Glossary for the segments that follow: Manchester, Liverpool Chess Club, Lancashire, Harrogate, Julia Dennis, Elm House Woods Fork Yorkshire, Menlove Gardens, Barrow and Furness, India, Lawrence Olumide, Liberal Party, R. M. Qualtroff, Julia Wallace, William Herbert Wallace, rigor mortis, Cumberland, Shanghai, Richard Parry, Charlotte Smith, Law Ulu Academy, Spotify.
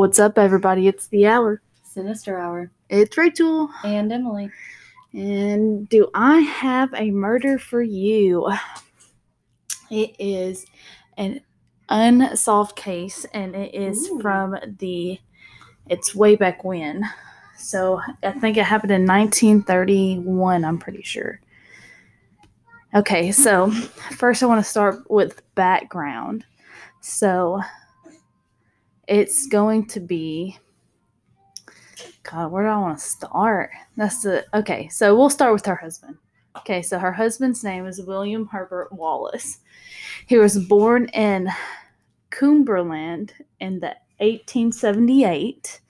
What's up, everybody? It's the hour. Sinister hour. It's Rachel. And Emily. And do I have a murder for you? It is an unsolved case, and it is from it's way back when. So I think it happened in 1931, I'm pretty sure. Okay, so first I want to start with background. So it's going to be, God, where do I want to start? Okay, so we'll start with her husband. Okay, so her husband's name is William Herbert Wallace. He was born in Cumberland in the 1878.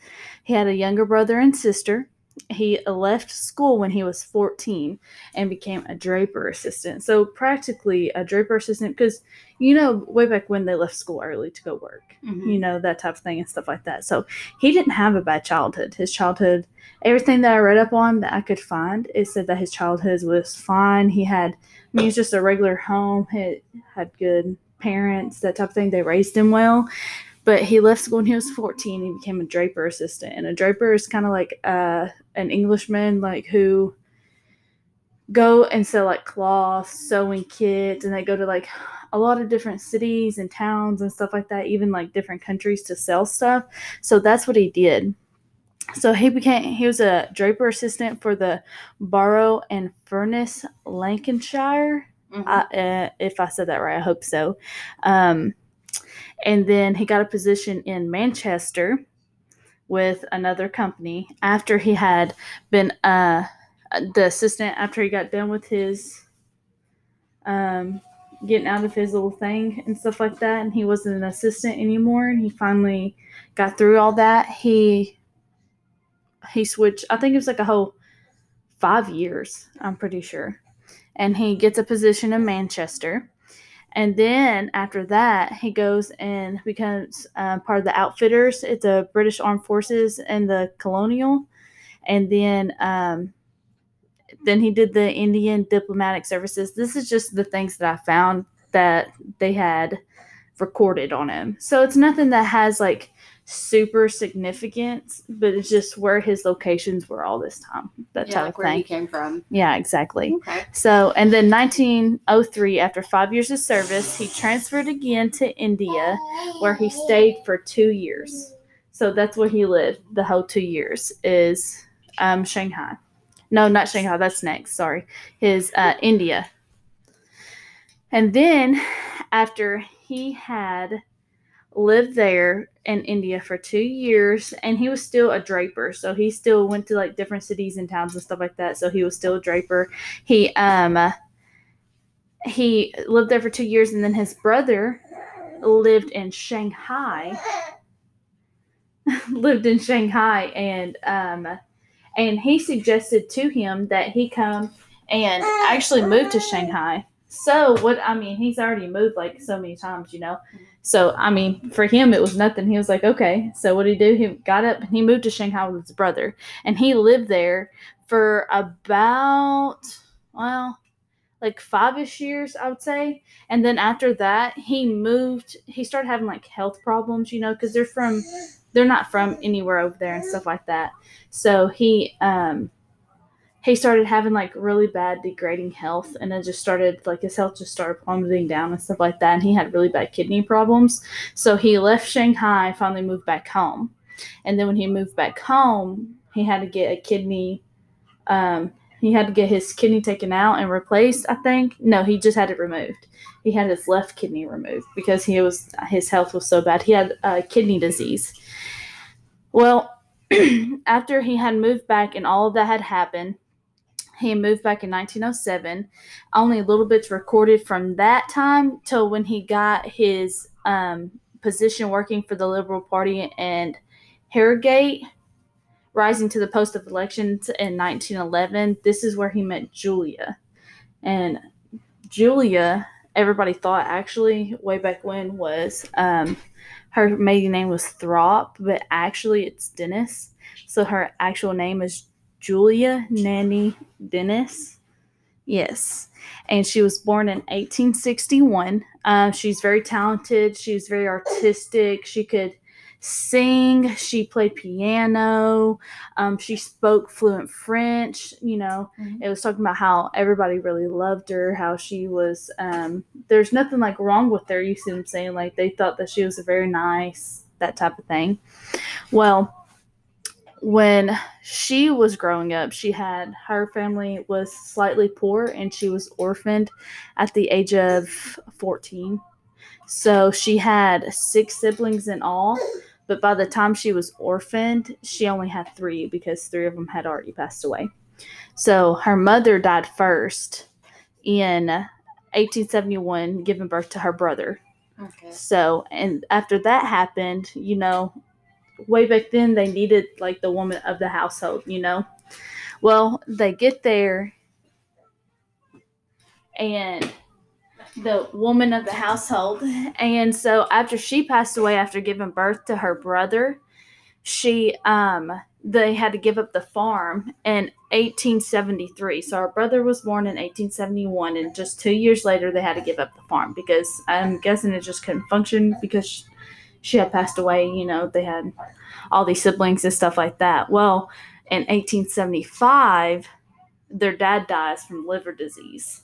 He had a younger brother and sister. He left school when he was 14 and became a draper assistant. So practically a draper assistant because, way back when they left school early to go work, that type of thing and stuff like that. So he didn't have a bad childhood. His childhood, everything that I read up on that I could find, it said that his childhood was fine. He was just a regular home. He had good parents, that type of thing. They raised him well. But he left school when he was 14. He became a draper assistant. And a draper is kind of like an Englishman, like, who go and sell, like, cloth, sewing kits. And they go to, like, a lot of different cities and towns and stuff like that, even, like, different countries to sell stuff. So that's what he did. So he was a draper assistant for the Barrow and Furness, Lancashire. Mm-hmm. If I said that right, I hope so. And then he got a position in Manchester with another company after he had been the assistant, after he got done with his getting out of his little thing and stuff like that. And he wasn't an assistant anymore. And he finally got through all that. He switched, I think it was like a whole 5 years, I'm pretty sure. And he gets a position in Manchester. And then after that, he goes and becomes part of the Outfitters. It's the British Armed Forces and the Colonial. And then he did the Indian Diplomatic Services. This is just the things that I found that they had recorded on him. So it's nothing that has, like, super significance, but it's just where his locations were all this time. Where he came from. Yeah, exactly. Okay. So, and then 1903, after 5 years of service, he transferred again to India, where he stayed for 2 years. So that's where he lived the whole 2 years is Shanghai. No, not Shanghai. That's next. Sorry. His India. And then after he had lived there in India for 2 years, and he was still a draper, so he still went to, like, different cities and towns and stuff like that, so he was still a draper. He lived there for 2 years, and then his brother lived in Shanghai, and he suggested to him that he come and actually move to Shanghai. So, he's already moved, like, so many times, So, for him, it was nothing. He was like, okay. So, what did he do? He got up and he moved to Shanghai with his brother. And he lived there for about, like, 5-ish years, I would say. And then after that, he started having, like, health problems, because they're not from anywhere over there and stuff like that. So, he started having, like, really bad degrading health, and it just started, like, his health just started plummeting down and stuff like that, and he had really bad kidney problems. So he left Shanghai, finally moved back home. And then when he moved back home, he had to get his kidney taken out and replaced, I think. No, he just had it removed. He had his left kidney removed because his health was so bad. He had kidney disease. Well, after he had moved back and all of that had happened, he moved back in 1907. Only a little bit's recorded from that time till when he got his position working for the Liberal Party and Harrogate, rising to the post of elections in 1911. This is where he met Julia. And Julia, everybody thought actually way back when was, her maiden name was Throp, but actually it's Dennis. So her actual name is Julia Nanny Dennis. Yes. And she was born in 1861. She's very talented. She was very artistic. She could sing. She played piano. She spoke fluent French. You know, mm-hmm. It was talking about how everybody really loved her, how she was, there's nothing like wrong with her. You see what I'm saying? Like they thought that she was a very nice, that type of thing. Well, when she was growing up, her family was slightly poor and she was orphaned at the age of 14. So she had 6 siblings in all, but by the time she was orphaned, she only had 3 because 3 of them had already passed away. So her mother died first in 1871, giving birth to her brother. Okay. So, and after that happened, you know, way back then they needed like the woman of the household, you know. Well, they get there and the woman of the household. And so after she passed away, after giving birth to her brother, she, they had to give up the farm in 1873. So her brother was born in 1871, and just 2 years later they had to give up the farm because I'm guessing it just couldn't function because she had passed away. You know, they had all these siblings and stuff like that. Well, in 1875, their dad dies from liver disease.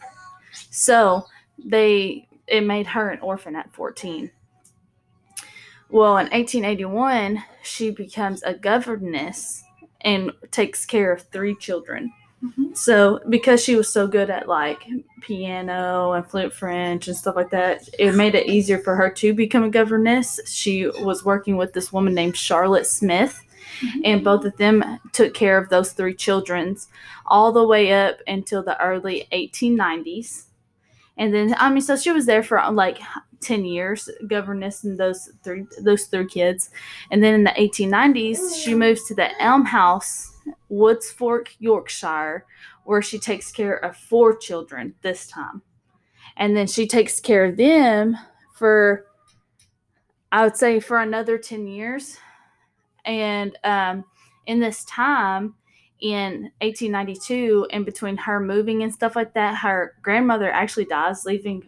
So it made her an orphan at 14. Well, in 1881, she becomes a governess and takes care of 3 children. Mm-hmm. So because she was so good at like piano and fluent French and stuff like that, it made it easier for her to become a governess. She was working with this woman named Charlotte Smith, mm-hmm. and both of them took care of those 3 children all the way up until the early 1890s. And then, I mean, so she was there for like 10 years, governess and those three kids. And then in the 1890s, she moves to the Elm House, Woods Fork, Yorkshire, where she takes care of 4 children this time. And then she takes care of them for, I would say, for another 10 years. And in this time, in 1892, and between her moving and stuff like that, her grandmother actually dies, leaving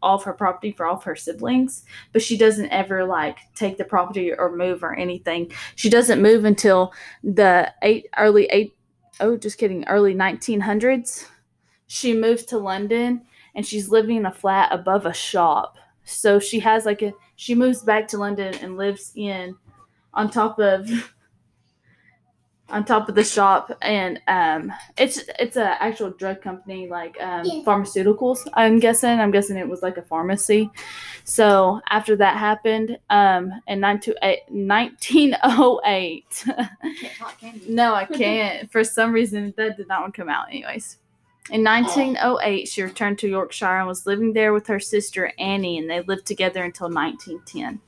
all of her property for all of her siblings, but she doesn't ever like take the property or move or anything. She doesn't move until the early 1900s. She moves to London and she's living in a flat above a shop. So she has she moves back to London and lives on top of the shop, and it's an actual drug company, like pharmaceuticals. I'm guessing it was like a pharmacy. So after that happened, in 1908, can't talk, can you? No, I can't. For some reason, that did not want to come out. Anyways, in 1908, she returned to Yorkshire and was living there with her sister Annie, and they lived together until 1910.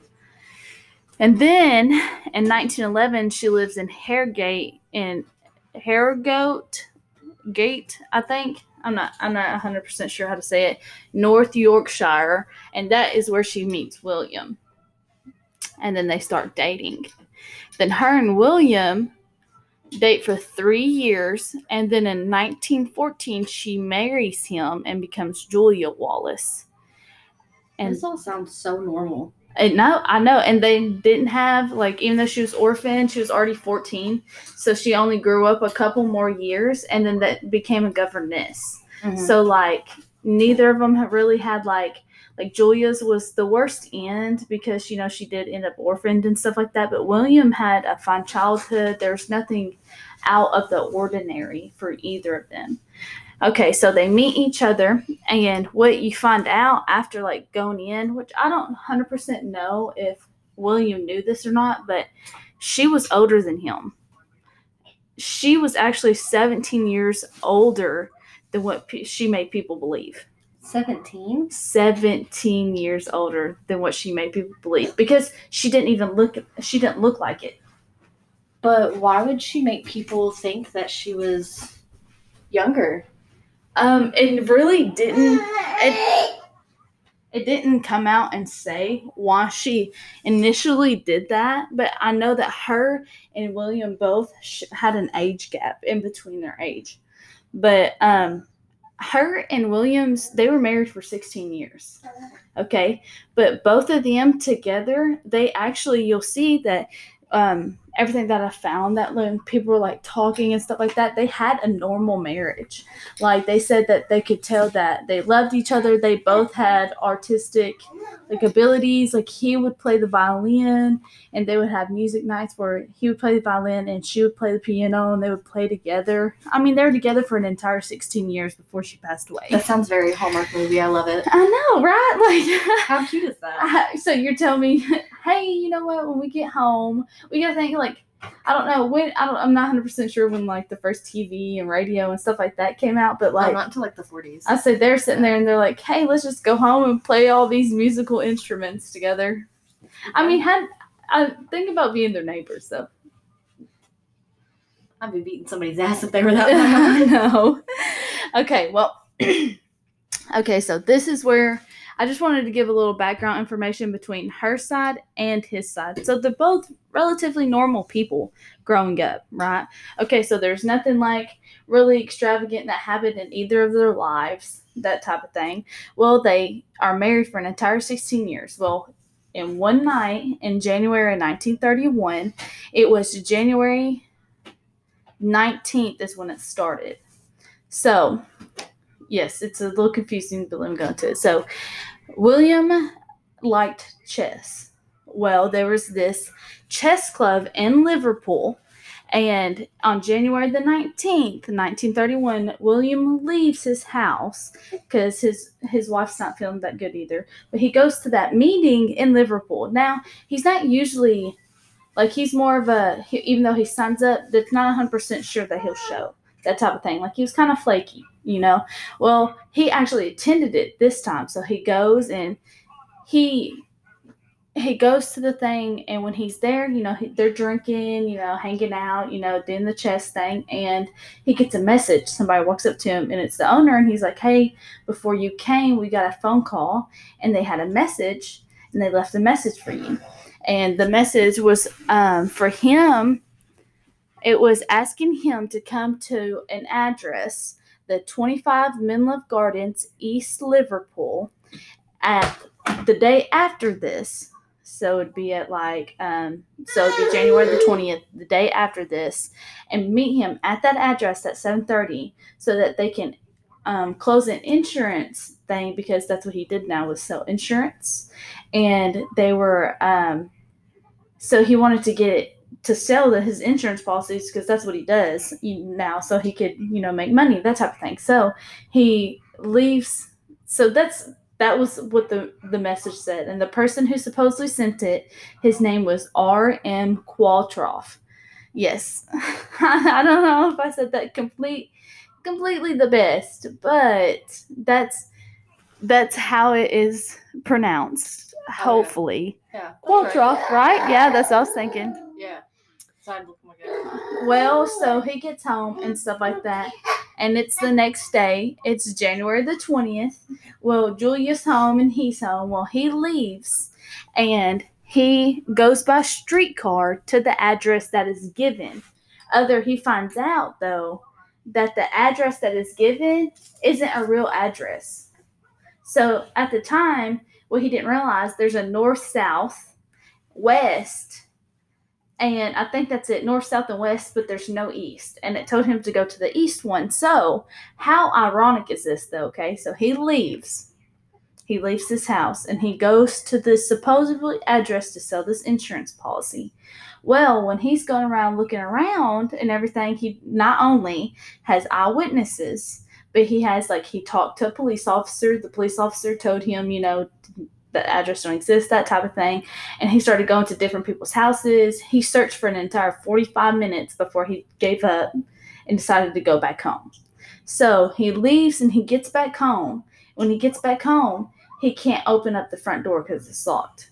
And then in 1911, she lives in Harrogate, I think. I'm not 100% sure how to say it. North Yorkshire, and that is where she meets William. And then they start dating. Then her and William date for 3 years, and then in 1914 she marries him and becomes Julia Wallace. And this all sounds so normal. No, I know. And they didn't have, like, even though she was orphaned, she was already 14. So she only grew up a couple more years, and then that became a governess. Mm-hmm. So, like, neither of them have really had, like Julia's was the worst end because, you know, she did end up orphaned and stuff like that. But William had a fine childhood. There's nothing out of the ordinary for either of them. Okay, so they meet each other, and what you find out after, like, going in, which I don't 100% know if William knew this or not, but she was older than him. She was actually 17 years older than what she made people believe. 17? 17 years older than what she made people believe, because she didn't look like it. But why would she make people think that she was younger? It really didn't. It didn't come out and say why she initially did that, but I know that her and William both had an age gap in between their age. But her and Williams, they were married for 16 years, okay? But both of them together, they actually, you'll see that everything that I found, that when people were like talking and stuff like that, they had a normal marriage. Like they said that they could tell that they loved each other. They both had artistic like abilities. Like he would play the violin and they would have music nights where he would play the violin and she would play the piano and they would play together. I mean, they were together for an entire 16 years before she passed away. That sounds very Hallmark movie. I love it. I know, right? Like how cute is that? So you're telling me, hey, you know what? When we get home, we gotta think like, I don't know when, I'm not 100% sure when like the first TV and radio and stuff like that came out, but like, no, not until like the 40s. I said they're sitting there and they're like, hey, let's just go home and play all these musical instruments together. I mean, had I think about being their neighbors though. I'd be beating somebody's ass if they were that one. I know. Okay, well, okay, so this is where I just wanted to give a little background information between her side and his side. So they're both relatively normal people growing up, right? Okay, so there's nothing like really extravagant that happened in either of their lives, that type of thing. Well, they are married for an entire 16 years. Well, in one night in January of 1931, it was January 19th is when it started. So yes, it's a little confusing, but let me go into it. So, William liked chess. Well, there was this chess club in Liverpool, and on January the 19th, 1931, William leaves his house because his wife's not feeling that good either. But he goes to that meeting in Liverpool. Now, he's not usually, like, he's more of a, even though he signs up, that's not 100% sure that he'll show. That type of thing. Like, he was kind of flaky, you know. Well, he actually attended it this time. So he goes and he goes to the thing. And when he's there, you know, they're drinking, you know, hanging out, you know, doing the chess thing. And he gets a message. Somebody walks up to him and it's the owner. And he's like, hey, before you came, we got a phone call and they had a message and they left a message for you. And the message was for him. It was asking him to come to an address, the 25 Menlove Gardens, East Liverpool, at the day after this. So it'd be at like, so it'd be January the 20th, the day after this, and meet him at that address at 7:30 so that they can close an insurance thing, because that's what he did now was sell insurance. And they were, so he wanted to get it to sell his insurance policies, because that's what he does now, so he could, you know, make money, that type of thing. So he leaves. So that was what the message said. And the person who supposedly sent it, his name was R. M. Qualtroff. Yes. I don't know if I said that completely the best, but that's how it is pronounced, hopefully. Yeah. Qualtroff, right? Yeah, that's what I was thinking. Yeah. Well, so he gets home and stuff like that, and it's the next day. It's January the 20th. Well, Julia's home and he's home. Well, he leaves, and he goes by streetcar to the address that is given. He finds out, though, that the address that is given isn't a real address. So at the time, what he didn't realize, there's a north, south, west, and I think that's it, north, south, and west, but there's no east. And it told him to go to the east one. So how ironic is this, though, okay? So he leaves. He leaves his house, and he goes to the supposedly address to sell this insurance policy. Well, when he's going around looking around and everything, he not only has eyewitnesses, but he has, like, he talked to a police officer. The police officer told him, you know, the address don't exist, that type of thing. And he started going to different people's houses. He searched for an entire 45 minutes before he gave up and decided to go back home. So he leaves and he gets back home. When he gets back home, he can't open up the front door because it's locked.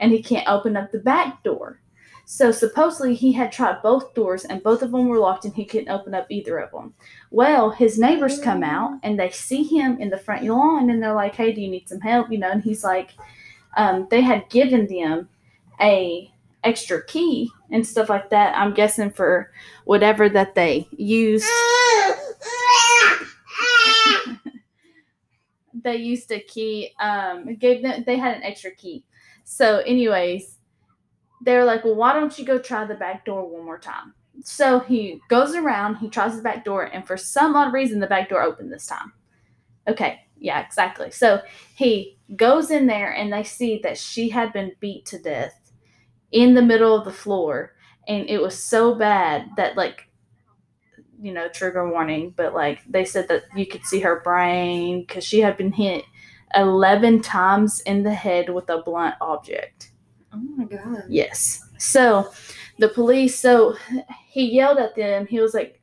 And he can't open up the back door. So supposedly he had tried both doors and both of them were locked and he couldn't open up either of them. Well, his neighbors come out and they see him in the front lawn and they're like, hey, do you need some help? You know, and he's like, they had given them a extra key and stuff like that. I'm guessing for whatever that they used. they used a key, they had an extra key. So anyways, they were like, well, why don't you go try the back door one more time? So he goes around, he tries the back door, and for some odd reason, the back door opened this time. Okay, yeah, exactly. So he goes in there, and they see that she had been beat to death in the middle of the floor, and it was so bad that, like, you know, trigger warning, but, like, they said that you could see her brain because she had been hit 11 times in the head with a blunt object. Oh, my God. Yes. So the police, so he yelled at them. He was like,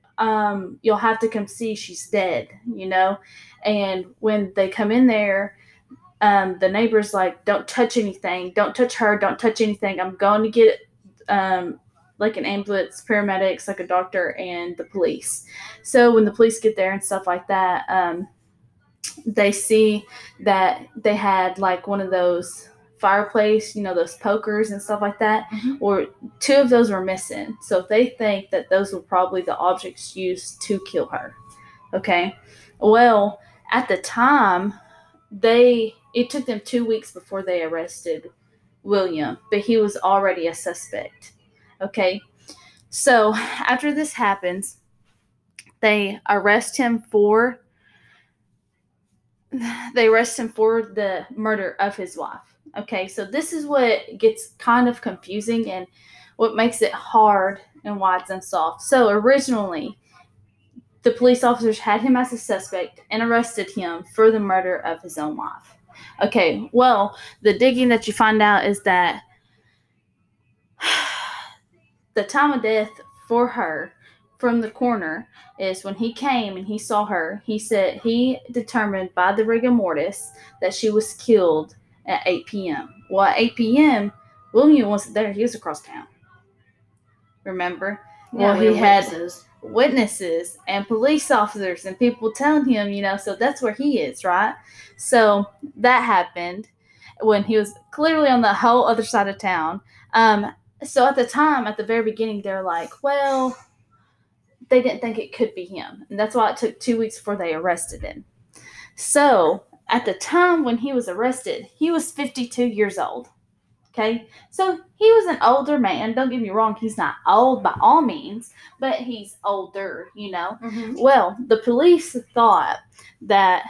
you'll have to come see, she's dead, you know? And when they come in there, the neighbor's like, don't touch anything. Don't touch her. Don't touch anything. I'm going to get, like an ambulance, paramedics, like a doctor, and the police. So when the police get there and stuff like that, they see that they had, like, one of those fireplace, you know, those pokers and stuff like that, mm-hmm. or two of those were missing. So they think that those were probably the objects used to kill her. Okay. Well, at the time, it took them 2 weeks before they arrested William, but he was already a suspect. Okay, so after this happens, they arrest him for the murder of his wife. Okay, so this is what gets kind of confusing and what makes it hard and why it's unsolved. So originally, the police officers had him as a suspect and arrested him for the murder of his own wife. Okay, well, the digging that you find out is that the time of death for her from the coroner is when he came and he saw her, he said he determined by the rigor mortis that she was killed at 8 p.m. Well, at 8 p.m., William wasn't there. He was across town. Remember? Yeah, well, he had witnesses and police officers and people telling him, you know, so that's where he is, right? So that happened when he was clearly on the whole other side of town. So at the time, at the very beginning, they're like, well, they didn't think it could be him. And that's why it took 2 weeks before they arrested him. So at the time when he was arrested, he was 52 years old. Okay. So he was an older man. Don't get me wrong. He's not old by all means, but he's older, you know. Mm-hmm. Well, the police thought that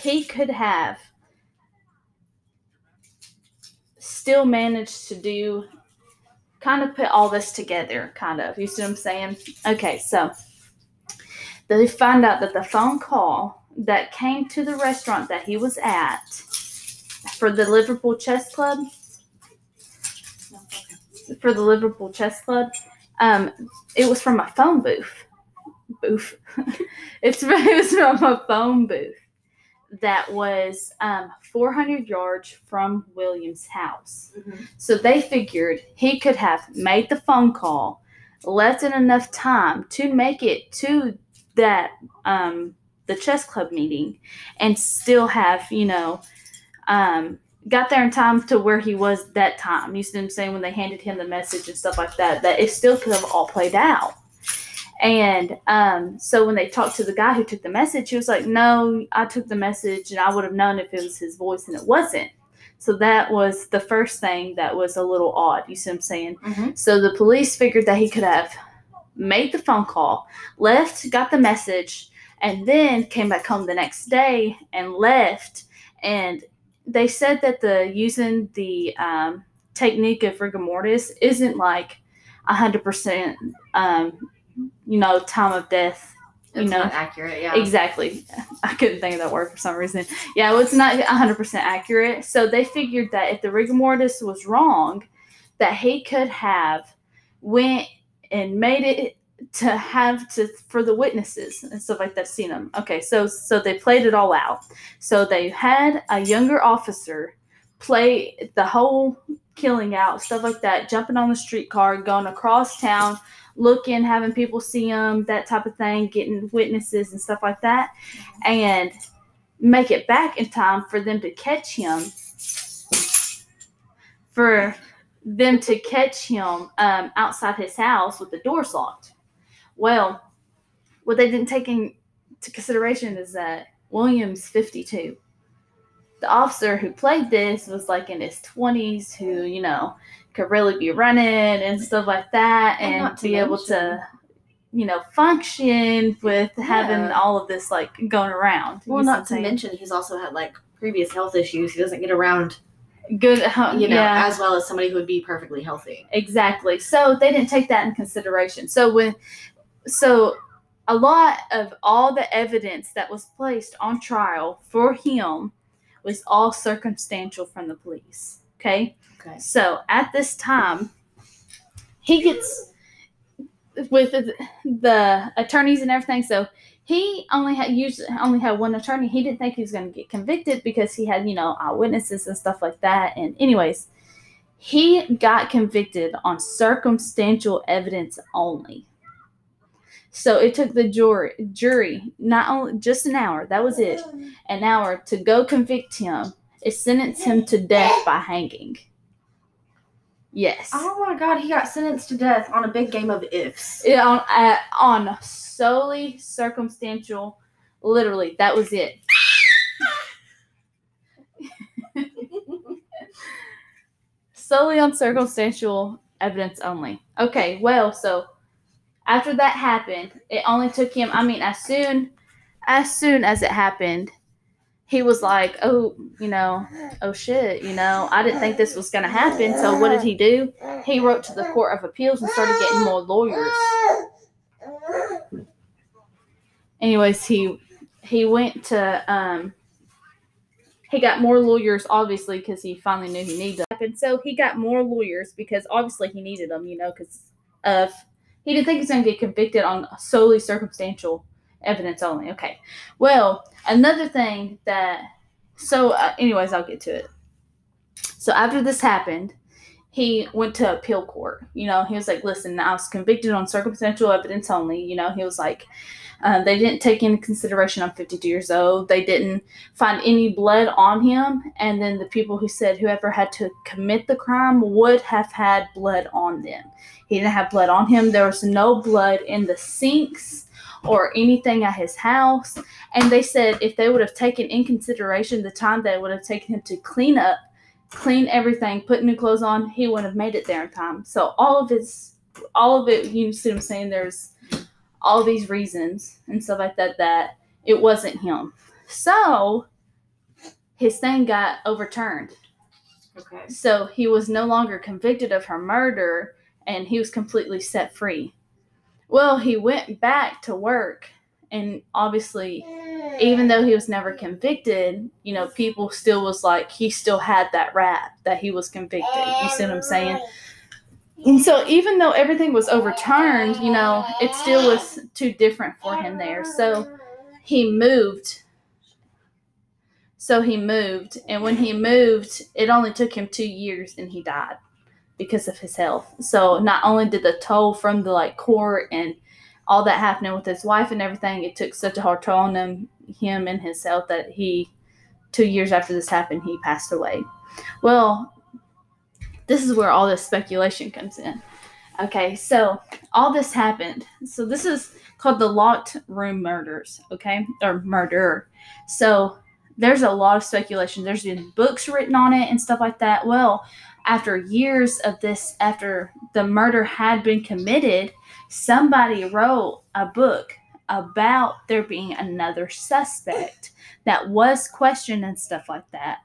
he could have still managed to do kind of put all this together, kind of. You see what I'm saying? Okay, so they find out that the phone call that came to the restaurant that he was at for the Liverpool Chess Club, it was from a phone booth. It was from a phone booth that was 400 yards from William's house. Mm-hmm. So they figured he could have made the phone call, left in enough time to make it to that the chess club meeting, and still have, you know, got there in time to where he was that time. You see what I'm saying? When they handed him the message and stuff like that, that it still could have all played out. And so when they talked to the guy who took the message, he was like, no, I took the message and I would have known if it was his voice, and it wasn't. So that was the first thing that was a little odd. You see what I'm saying? Mm-hmm. So the police figured that he could have made the phone call, left, got the message, and then came back home the next day and left. And they said that using the technique of rigor mortis isn't like 100%, you know, time of death. It's not accurate, yeah. Exactly. I couldn't think of that word for some reason. Yeah, well, it's not 100% accurate. So they figured that if the rigor mortis was wrong, that he could have went and made it to for the witnesses and stuff like that seen him. Okay, so they played it all out. So they had a younger officer play the whole killing out, stuff like that, jumping on the streetcar, going across town, looking, having people see him, that type of thing, getting witnesses and stuff like that, and make it back in time for them to catch him. Outside his house with the doors locked. Well, what they didn't take into consideration is that Williams 52. The officer who played this was like in his 20s, who, you know, could really be running and stuff like that, and be able to, you know, function with having all of this like going around. Well, not to mention he's also had like previous health issues. He doesn't get around good, you know, as well as somebody who would be perfectly healthy. Exactly. So they didn't take that in consideration. So a lot of all the evidence that was placed on trial for him was all circumstantial from the police. Okay. So at this time, he gets with the attorneys and everything. So he only had one attorney. He didn't think he was going to get convicted because he had, you know, eyewitnesses and stuff like that. And anyways, he got convicted on circumstantial evidence only. So it took the jury not only just an hour. That was it, an hour to go convict him. It sentenced him to death by hanging. Yes. Oh my God, he got sentenced to death on a big game of ifs. Yeah, on solely circumstantial, literally. That was it. Solely on circumstantial evidence only. Okay, well, so after that happened, it only took him, I mean, as soon as it happened, he was like, oh shit, you know, I didn't think this was going to happen. So what did he do? He wrote to the Court of Appeals and started getting more lawyers. Anyways, he went to, he got more lawyers, obviously, because he finally knew he needed them. And so he got more lawyers because obviously he needed them, you know, because he didn't think he was going to get convicted on solely circumstantial evidence only. Okay. Well, another thing that, anyways, I'll get to it. So after this happened, he went to appeal court. You know, he was like, listen, I was convicted on circumstantial evidence only. You know, he was like, they didn't take into consideration I'm 52 years old. They didn't find any blood on him. And then the people who said whoever had to commit the crime would have had blood on them. He didn't have blood on him. There was no blood in the sinks or anything at his house. And they said if they would have taken in consideration the time that it would have taken him to clean up, clean everything, put new clothes on, he wouldn't have made it there in time. So all of it, you see what I'm saying? There's all these reasons and stuff like that, that it wasn't him. So his thing got overturned. Okay. So he was no longer convicted of her murder and he was completely set free. Well, he went back to work, and obviously, even though he was never convicted, you know, people still was like, he still had that rap that he was convicted. You see what I'm saying? And so even though everything was overturned, you know, it still was too different for him there. So he moved. And when he moved, it only took him 2 years, and he died because of his health. So not only did the toll from the like court and all that happening with his wife and everything, it took such a hard toll on him and his health that he, 2 years after this happened, he passed away. Well, this is where all this speculation comes in. Okay, so all this happened. So this is called the locked room murders, okay, or murder. So there's a lot of speculation. There's been books written on it and stuff like that. Well, after years of this, after the murder had been committed, somebody wrote a book about there being another suspect that was questioned and stuff like that.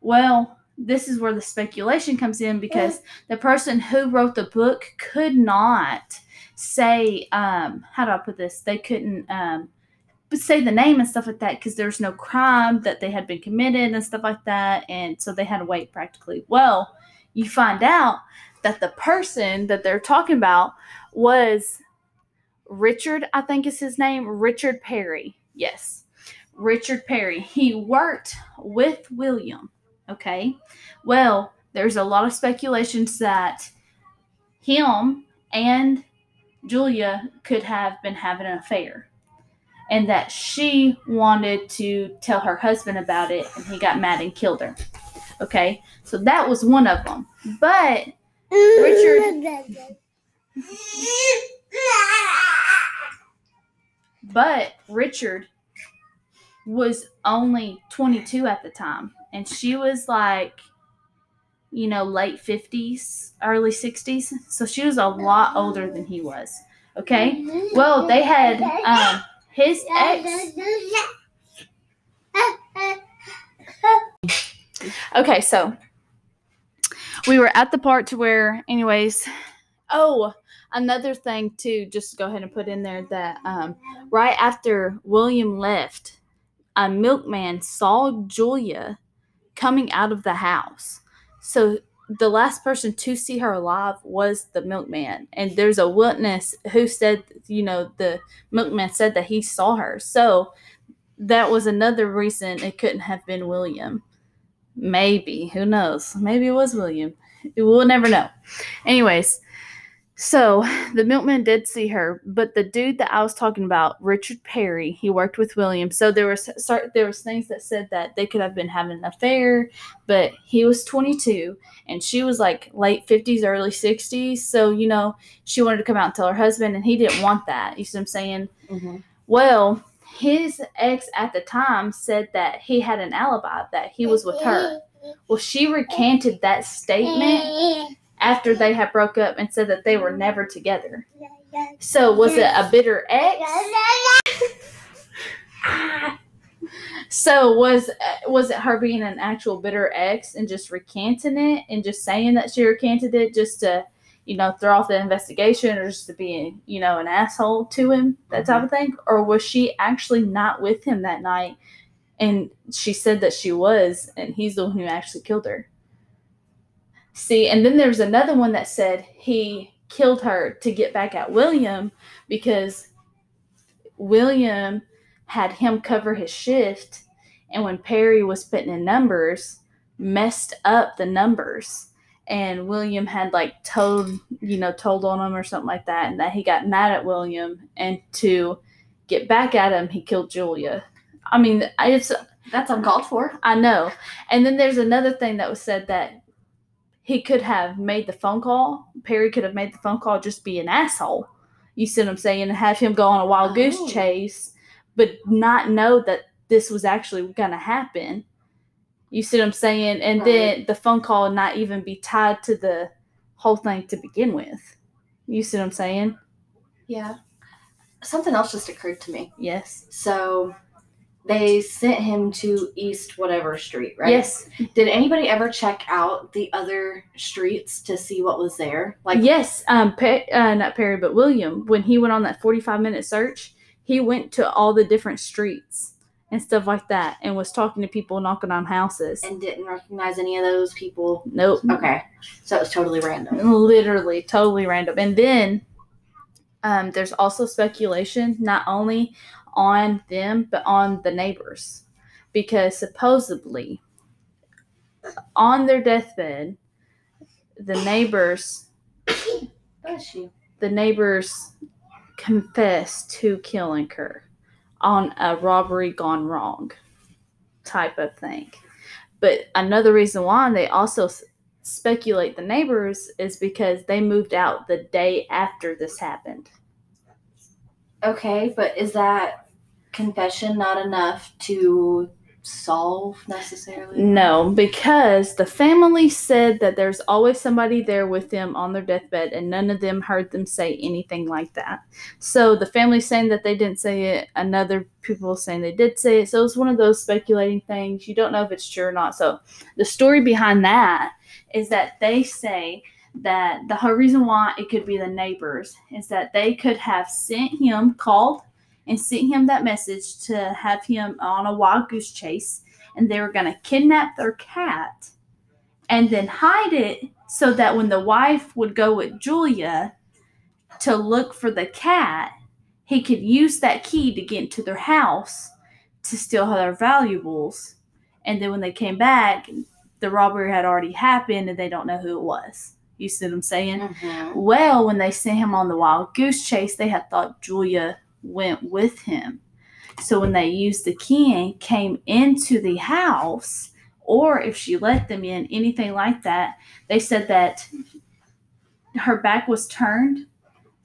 Well, this is where the speculation comes in because the person who wrote the book could not say, how do I put this? They couldn't say the name and stuff like that because there's no crime that they had been committed and stuff like that. And so they had to wait practically. Well, you find out that the person that they're talking about was Richard, I think is his name, Richard Parry. Yes, Richard Parry. He worked with William, okay? Well, there's a lot of speculations that him and Julia could have been having an affair and that she wanted to tell her husband about it and he got mad and killed her. Okay, so that was one of them. But Richard was only 22 at the time, and she was like, you know, late 50s, early 60s. So she was a lot older than he was. Okay. Well, they had his ex. Okay, so we were at the part to where, anyways. Oh, another thing too, just go ahead and put in there that right after William left, a milkman saw Julia coming out of the house. So the last person to see her alive was the milkman. And there's a witness who said, you know, the milkman said that he saw her. So that was another reason it couldn't have been William. Maybe. Who knows? Maybe it was William. We'll never know. Anyways, so the milkman did see her, but the dude that I was talking about, Richard Parry, he worked with William. So there was things that said that they could have been having an affair, but he was 22 and she was like late 50s, early 60s. So, you know, she wanted to come out and tell her husband, and he didn't want that. You see what I'm saying? Mm-hmm. Well, his ex at the time said that he had an alibi, that he was with her. Well, she recanted that statement after they had broke up and said that they were never together. So was it a bitter ex? So was it her being an actual bitter ex and just recanting it and just saying that she recanted it just to, you know, throw off the investigation or just to be, you know, an asshole to him, that type of thing? Or was she actually not with him that night and she said that she was, and he's the one who actually killed her? See, and then there's another one that said he killed her to get back at William because William had him cover his shift, and when Parry was putting in numbers, messed up the numbers. And William had like told on him or something like that, and that he got mad at William, and to get back at him, he killed Julia. I mean, that's uncalled for. I know. And then there's another thing that was said that he could have made the phone call. Parry could have made the phone call, just be an asshole. You see what I'm saying? And have him go on a wild goose chase, but not know that this was actually going to happen. You see what I'm saying? And then the phone call would not even be tied to the whole thing to begin with. You see what I'm saying? Yeah. Something else just occurred to me. Yes. So they sent him to East whatever street, right? Yes. Did anybody ever check out the other streets to see what was there? Like, yes. Not Parry, but William, when he went on that 45-minute search, he went to all the different streets and stuff like that, and was talking to people, knocking on houses. And didn't recognize any of those people? Nope. Okay. So it was totally random. Literally, totally random. And then there's also speculation, not only on them, but on the neighbors. Because supposedly, on their deathbed, the neighbors confessed to killing her on a robbery gone wrong type of thing. But another reason why they also speculate the neighbors is because they moved out the day after this happened. Okay, but is that confession not enough to solve necessarily? No, because the family said that there's always somebody there with them on their deathbed, and none of them heard them say anything like that. So the family saying that they didn't say it, another people saying they did say it. So it's one of those speculating things. You don't know if it's true or not. So the story behind that is that they say that the whole reason why it could be the neighbors is that they could have sent him, called and sent him that message to have him on a wild goose chase, and they were going to kidnap their cat and then hide it so that when the wife would go with Julia to look for the cat, he could use that key to get into their house to steal their valuables. And then when they came back, the robbery had already happened and they don't know who it was. You see what I'm saying? Mm-hmm. Well, when they sent him on the wild goose chase, they had thought Julia went with him. So when they used the key and came into the house, or if she let them in, anything like that, they said that her back was turned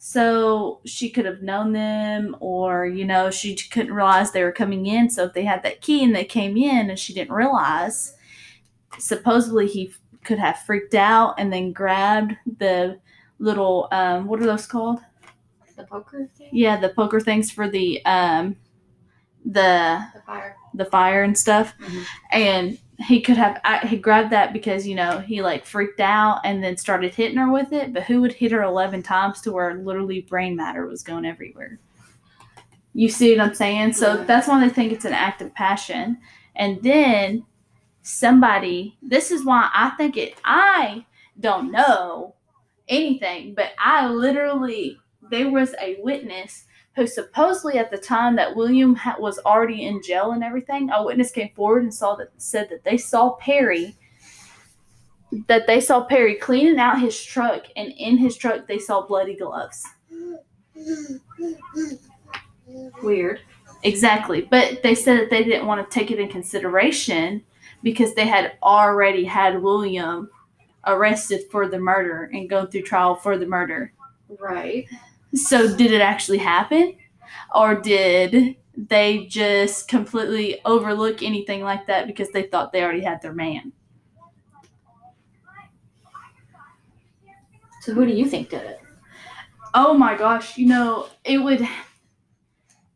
So she could have known them, or, you know, she couldn't realize they were coming in. So if they had that key and they came in and she didn't realize, supposedly he could have freaked out and then grabbed the little, what are those called? The poker thing? Yeah, the poker things for the fire and stuff. Mm-hmm. And he could have, he grabbed that because, you know, he like freaked out and then started hitting her with it. But who would hit her 11 times to where literally brain matter was going everywhere? You see what I'm saying? So that's why they think it's an act of passion. And then somebody, this is why I think it, I don't know anything, but I literally, there was a witness who supposedly at the time that William was already in jail and everything, a witness came forward and said that they saw Parry cleaning out his truck, and in his truck they saw bloody gloves. Weird. Exactly. But they said that they didn't want to take it in consideration because they had already had William arrested for the murder and go through trial for the murder. Right. So did it actually happen, or did they just completely overlook anything like that because they thought they already had their man? So who do you think did it? Oh my gosh, you know,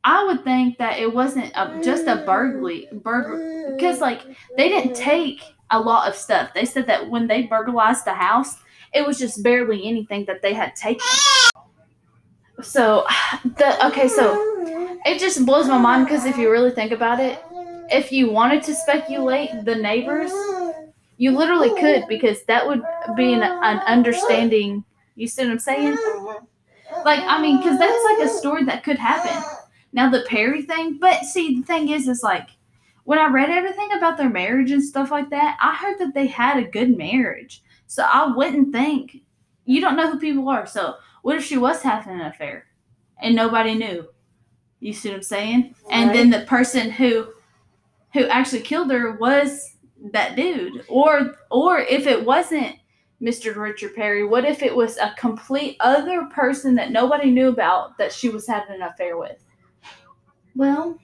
I would think that it wasn't just a burglary, because like they didn't take a lot of stuff. They said that when they burglarized the house, it was just barely anything that they had taken. So, it just blows my mind, because if you really think about it, if you wanted to speculate the neighbors, you literally could, because that would be an understanding. You see what I'm saying? Like, I mean, because that's like a story that could happen. Now, the Parry thing, but see, the thing is like, when I read everything about their marriage and stuff like that, I heard that they had a good marriage. So, I wouldn't think, you don't know who people are, so... What if she was having an affair and nobody knew? You see what I'm saying? Right. And then the person who actually killed her was that dude. Or if it wasn't Mr. Richard Parry, what if it was a complete other person that nobody knew about that she was having an affair with? Well,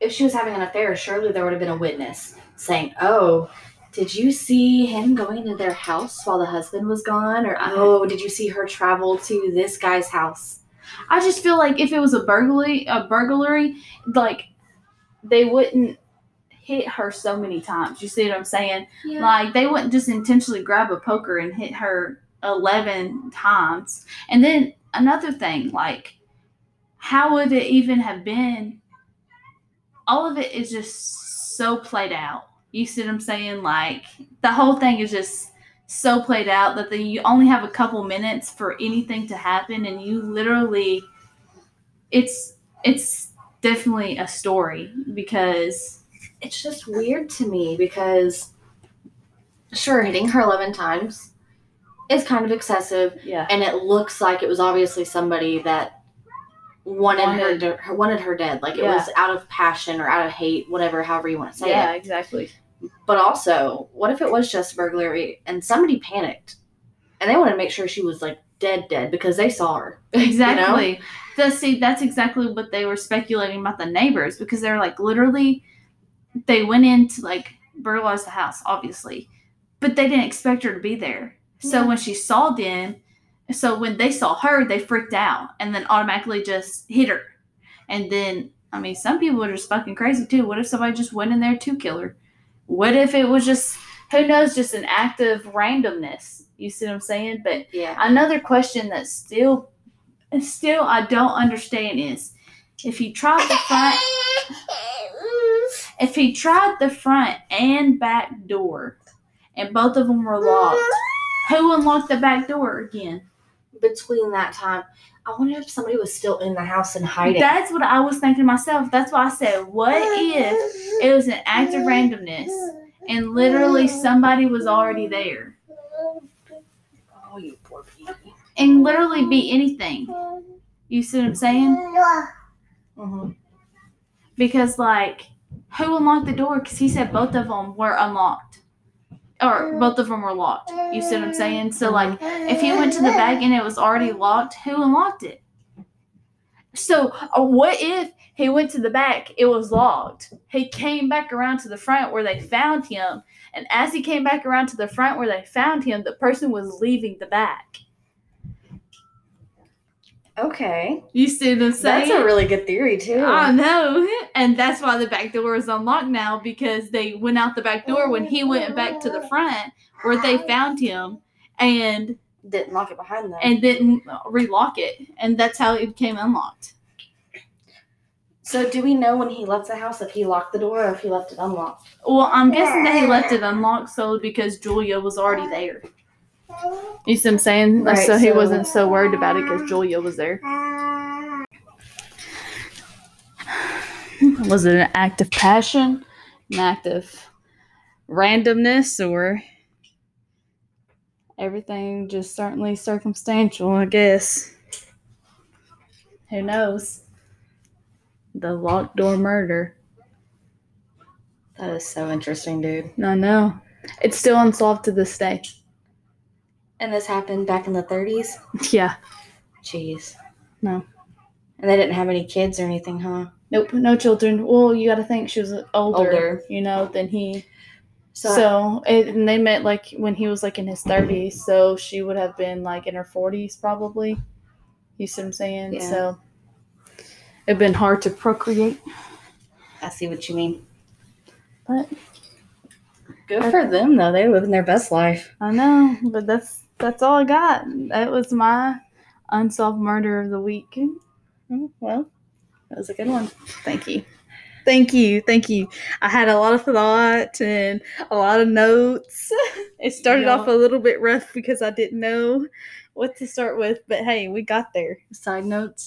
if she was having an affair, surely there would have been a witness saying, oh... Did you see him going into their house while the husband was gone? Or, oh, did you see her travel to this guy's house? I just feel like if it was a burglary, like, they wouldn't hit her so many times. You see what I'm saying? Yeah. Like, they wouldn't just intentionally grab a poker and hit her 11 times. And then another thing, like, how would it even have been? All of it is just so played out. You see what I'm saying? Like, the whole thing is just so played out that you only have a couple minutes for anything to happen, and you literally, it's definitely a story, because it's just weird to me, because sure, hitting her 11 times is kind of excessive, yeah. And it looks like it was obviously somebody that wanted her dead. Like, it yeah. was out of passion or out of hate, whatever, however you want to say it. Yeah, exactly. But also, what if it was just burglary and somebody panicked and they wanted to make sure she was like dead because they saw her? Exactly. You know? That's exactly what they were speculating about the neighbors, because they're like, literally, they went in to like burglarize the house, obviously, but they didn't expect her to be there. Yeah. So when they saw her, they freaked out and then automatically just hit her. And then, I mean, some people are just fucking crazy too. What if somebody just went in there to kill her? What if it was just, who knows, just an act of randomness? You see what I'm saying? But yeah. Another question that still I don't understand is, if he tried the front and back door and both of them were locked, who unlocked the back door again? Between that time, I wonder if somebody was still in the house and hiding. That's what I was thinking myself. That's why I said, what if it was an act of randomness and literally somebody was already there? Oh, you poor baby. And literally be anything. You see what I'm saying? Mm-hmm. Because, like, who unlocked the door? Because he said both of them were unlocked. or both of them were locked. You see what I'm saying? So, like, if you went to the back and it was already locked, who unlocked it? So, what if he went to the back, it was locked. He came back around to the front where they found him, and as he came back around to the front where they found him, the person was leaving the back. Okay. You see what I'm saying? That's a really good theory, too. I know. And that's why the back door is unlocked now, because they went out the back door when he went back to the front where they found him and didn't lock it behind them. And didn't relock it. And that's how it became unlocked. So do we know when he left the house if he locked the door or if he left it unlocked? Well, I'm guessing that he left it unlocked because Julia was already there. You see what I'm saying? Right, so he wasn't so worried about it because Julia was there. Was it an act of passion, an act of randomness, or everything just certainly circumstantial, I guess? Who knows? The locked door murder. That is so interesting, dude. I know. It's still unsolved to this day. And this happened back in the 30s? Yeah. Jeez. No. And they didn't have any kids or anything, huh? Nope, no children. Well, you got to think she was older, you know, than he. So they met, like, when he was, like, in his 30s. So she would have been, like, in her 40s probably. You see what I'm saying? Yeah. So it'd been hard to procreate. I see what you mean. But good for them, though. They were living their best life. I know, but that's all I got. That was my unsolved murder of the week. Well, that was a good one. Thank you. Thank you. Thank you. I had a lot of thought and a lot of notes. It started off a little bit rough because I didn't know what to start with, but hey, we got there. Side note,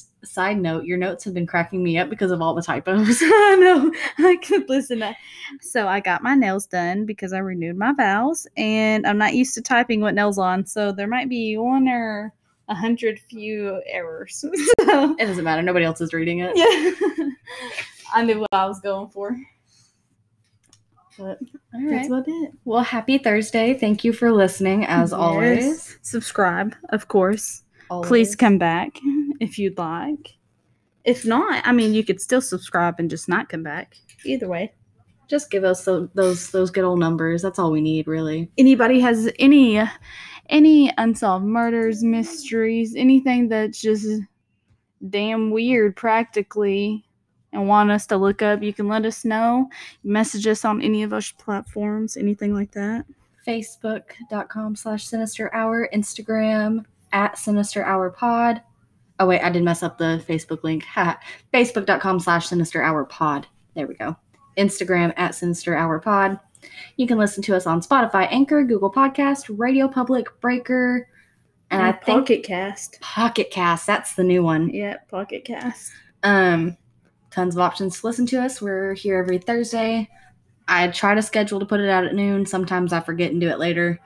your notes have been cracking me up because of all the typos. I know. I could listen to. So I got my nails done because I renewed my vows, and I'm not used to typing with nails on, so there might be 1 or 100 few errors. So, it doesn't matter. Nobody else is reading it. Yeah. I knew what I was going for. But all right. That's about it. Well, happy Thursday. Thank you for listening, as always. Subscribe, of course. Always. Please come back if you'd like. If not, I mean, you could still subscribe and just not come back. Either way. Just give us those good old numbers. That's all we need, really. Anybody has any unsolved murders, mysteries, anything that's just damn weird practically and want us to look up, you can let us know. Message us on any of our platforms, anything like that. Facebook.com/Sinister Hour. Instagram @Sinister Hour Pod. Oh, wait, I did mess up the Facebook link. Facebook.com/Sinister Hour Pod. There we go. Instagram @Sinister Hour Pod. You can listen to us on Spotify, Anchor, Google Podcast, Radio Public, Breaker, and I think Pocket Cast. Pocket Cast, that's the new one. Yeah, Pocket Cast. Tons of options to listen to us. We're here every Thursday. I try to schedule to put it out at noon. Sometimes I forget and do it later.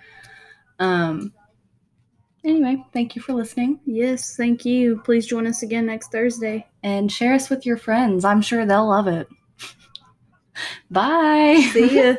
Anyway, thank you for listening. Yes, thank you. Please join us again next Thursday. And share us with your friends. I'm sure they'll love it. Bye. See ya.